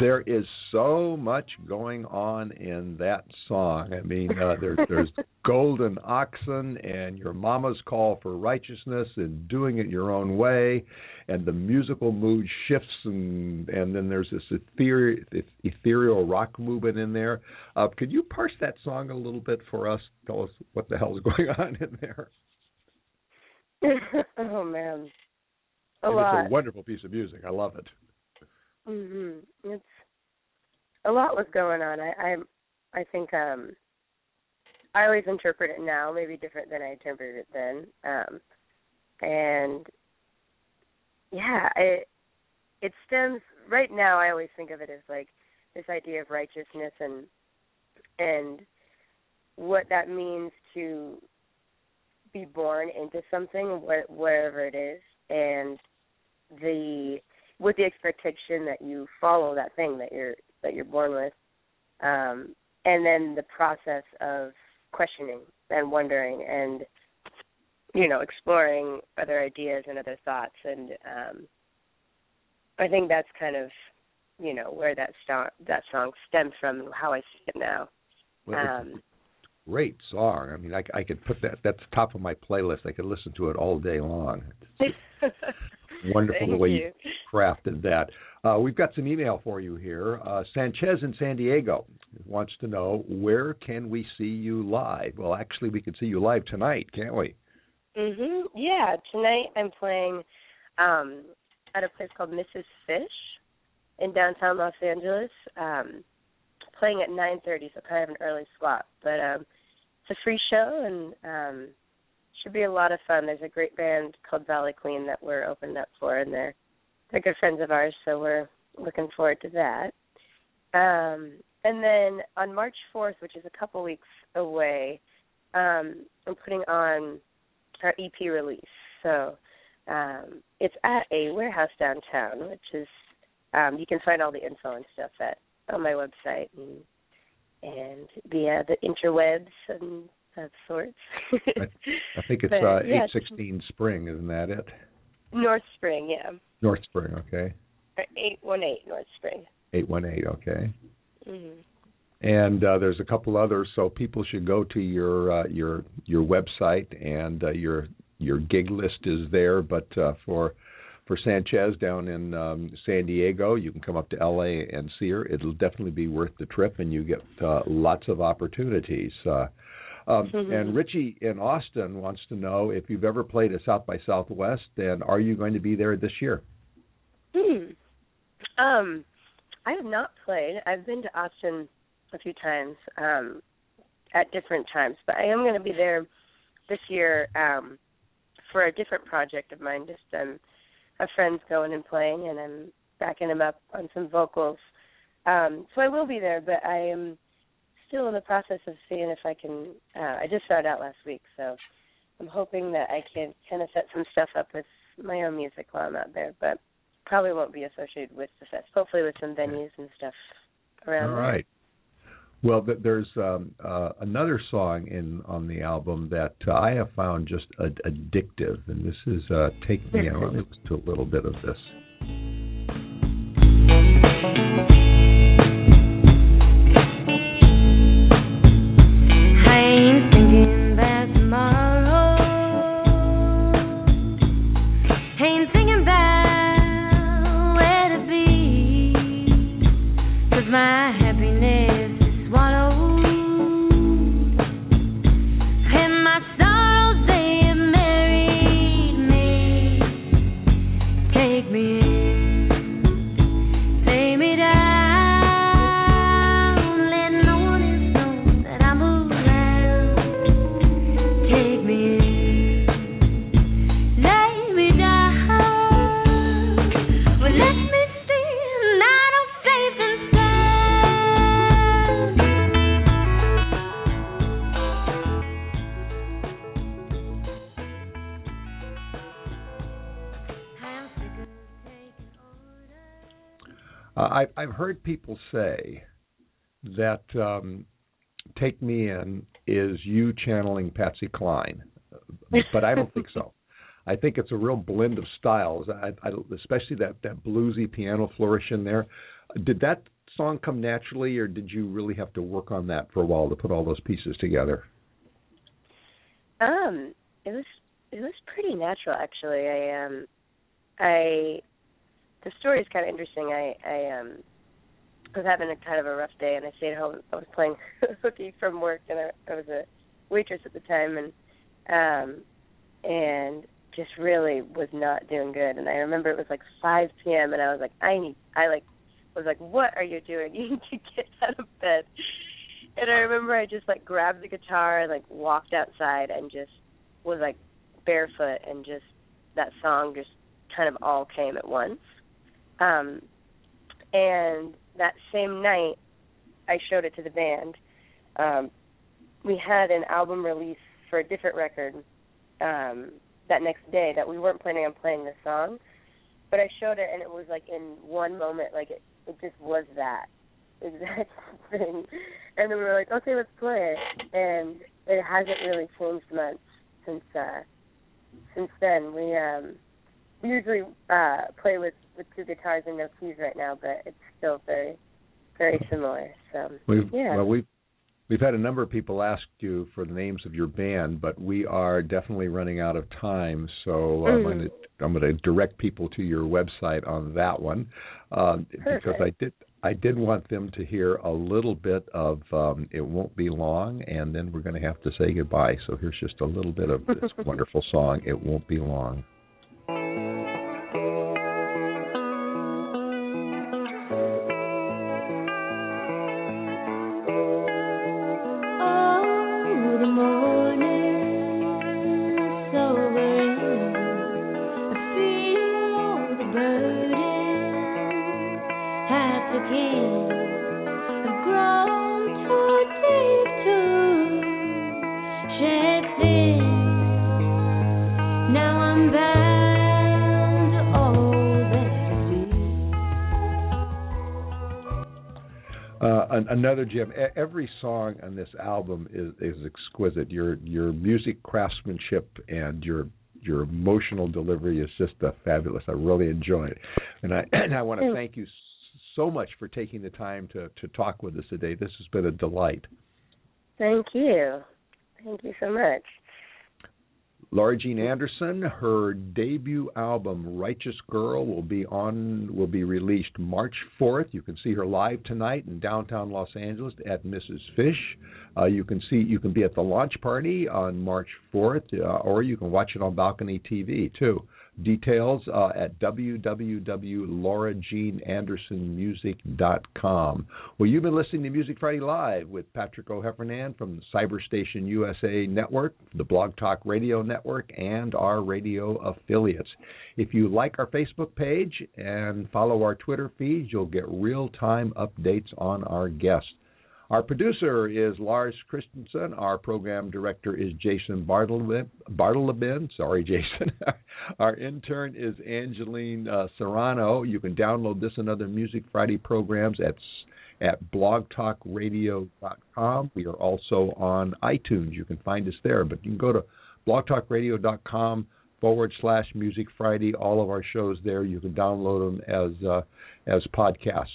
There is so much going on in that song. I mean, uh, there, there's Golden Oxen and Your Mama's Call for Righteousness and Doing It Your Own Way, and the musical mood shifts, and, and then there's this ether- ethereal rock movement in there. Uh, could you parse that song a little bit for us? Tell us what the hell is going on in there. Oh, man. A and lot. It's a wonderful piece of music. I love it. Mm-hmm. It's a lot was going on. I, I, I think um, I always interpret it now, maybe different than I interpreted it then. Um, and yeah, it it stems right now. I always think of it as like this idea of righteousness and and what that means to be born into something, wh- wherever it is, and the with the expectation that you follow that thing that you're that you're born with, um, and then the process of questioning and wondering and, you know, exploring other ideas and other thoughts. And um, I think that's kind of, you know, where that, st- that song stems from and how I see it now. Well, um, great song. I mean, I, I could put that, that's top of my playlist. I could listen to it all day long. Wonderful Thank the way you, you crafted that. Uh, we've got some email for you here. Uh, Sanchez in San Diego wants to know, where can we see you live? Well, actually, we could see you live tonight, can't we? Mm-hmm. Yeah, tonight I'm playing um, at a place called Missus Fish in downtown Los Angeles, um, playing at nine thirty, so kind of an early slot. But um, it's a free show, and... Um, should be a lot of fun. There's a great band called Valley Queen that we're opened up for, and they're, they're good friends of ours, so we're looking forward to that. Um, and then on March fourth, which is a couple weeks away, um, I'm putting on our E P release. So um, it's at a warehouse downtown, which is, um, you can find all the info and stuff at on my website and, and via the interwebs and of sorts. I, I think it's but, uh, yeah, eight sixteen Spring, isn't that it? North Spring, yeah. North Spring, okay. Or eight one eight North Spring. eight one eight, okay. Mm-hmm. And uh, there's a couple others, so people should go to your uh, your your website, and uh, your your gig list is there. But uh, for for Sanchez down in um, San Diego, you can come up to L A and see her. It'll definitely be worth the trip, and you get uh, lots of opportunities. Uh, Um, mm-hmm. And Richie in Austin wants to know if you've ever played a South by Southwest, and are you going to be there this year? Mm. Um, I have not played. I've been to Austin a few times um, at different times, but I am going to be there this year um, for a different project of mine. Just um, a friend's going and playing, and I'm backing him up on some vocals. Um, so I will be there, but I am... still in the process of seeing if I can, uh, I just found out last week, so I'm hoping that I can kind of set some stuff up with my own music while I'm out there, but probably won't be associated with the fest, hopefully with some venues and stuff around. All right. There. Well, there's um, uh, another song in on the album that uh, I have found just ad- addictive, and this is uh, Take Me In. Let me listen to a little bit of this. I've heard people say that um, Take Me In is you channeling Patsy Cline, but I don't think so. I think it's a real blend of styles, I, I, especially that, that bluesy piano flourish in there. Did that song come naturally, or did you really have to work on that for a while to put all those pieces together? Um, it was it was pretty natural, actually. I um, I the story is kind of interesting. I I um, was having a kind of a rough day, and I stayed home. I was playing hooky from work, and I, I was a waitress at the time, and um, and just really was not doing good. And I remember it was like five p.m. and I was like, I need, I like. I was like, what are you doing? You need to get out of bed. And I remember I just, like, grabbed the guitar and, like, walked outside and just was, like, barefoot, and just that song just kind of all came at once. Um, and that same night, I showed it to the band. Um, we had an album release for a different record um, that next day that we weren't planning on playing this song, but I showed it, and it was, like, in one moment, like, it It just was that exact thing. And then we were like, okay, let's play it. And it hasn't really changed much since uh, since then. We um, we usually uh, play with, with two guitars and no keys right now, but it's still very, very similar. So we've, yeah. Well, we've, we've had a number of people ask you for the names of your band, but we are definitely running out of time, so um, mm. I'm going to direct people to your website on that one. Um, because I did, I did want them to hear a little bit of um, It Won't Be Long, and then we're going to have to say goodbye. So here's just a little bit of this wonderful song, It Won't Be Long. Another gem. Every song on this album is, is exquisite. Your your music craftsmanship and your your emotional delivery is just a fabulous. I really enjoy it, and I and I want to thank you so much for taking the time to, to talk with us today. This has been a delight. Thank you. Thank you so much. Laura Jean Anderson, her debut album, Righteous Girl, will be on will be released March fourth. You can see her live tonight in downtown Los Angeles at Missus Fish. Uh, you can see you can be at the launch party on March fourth, uh, or you can watch it on Balcony T V too. Details uh, at w w w dot laura jean anderson music dot com. Well, you've been listening to Music Friday Live with Patrick O'Heffernan from the CyberStation U S A Network, the Blog Talk Radio Network, and our radio affiliates. If you like our Facebook page and follow our Twitter feeds, you'll get real-time updates on our guests. Our producer is Lars Christensen. Our program director is Jason Bartleben. Sorry, Jason. Our intern is Angeline uh, Serrano. You can download this and other Music Friday programs at, at blog talk radio dot com. We are also on iTunes. You can find us there. But you can go to blog talk radio dot com forward slash Music Friday. All of our shows there. You can download them as, uh, as podcasts.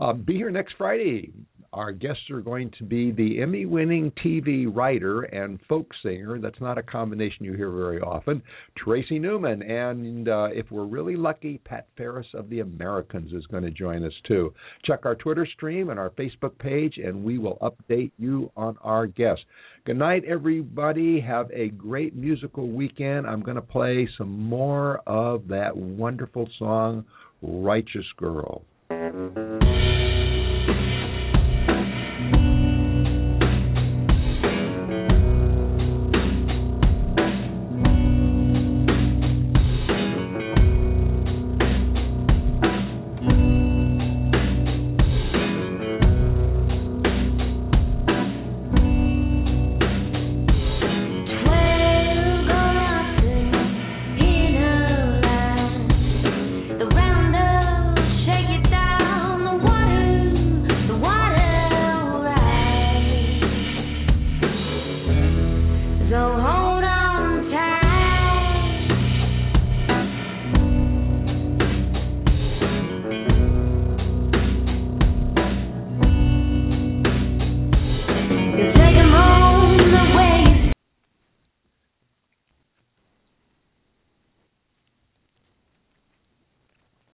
Uh, be here next Friday. Our guests are going to be the Emmy-winning T V writer and folk singer. That's not a combination you hear very often. Tracy Newman, and uh, if we're really lucky, Pat Ferris of The Americans is going to join us too. Check our Twitter stream and our Facebook page, and we will update you on our guests. Good night, everybody. Have a great musical weekend. I'm going to play some more of that wonderful song, Righteous Girl.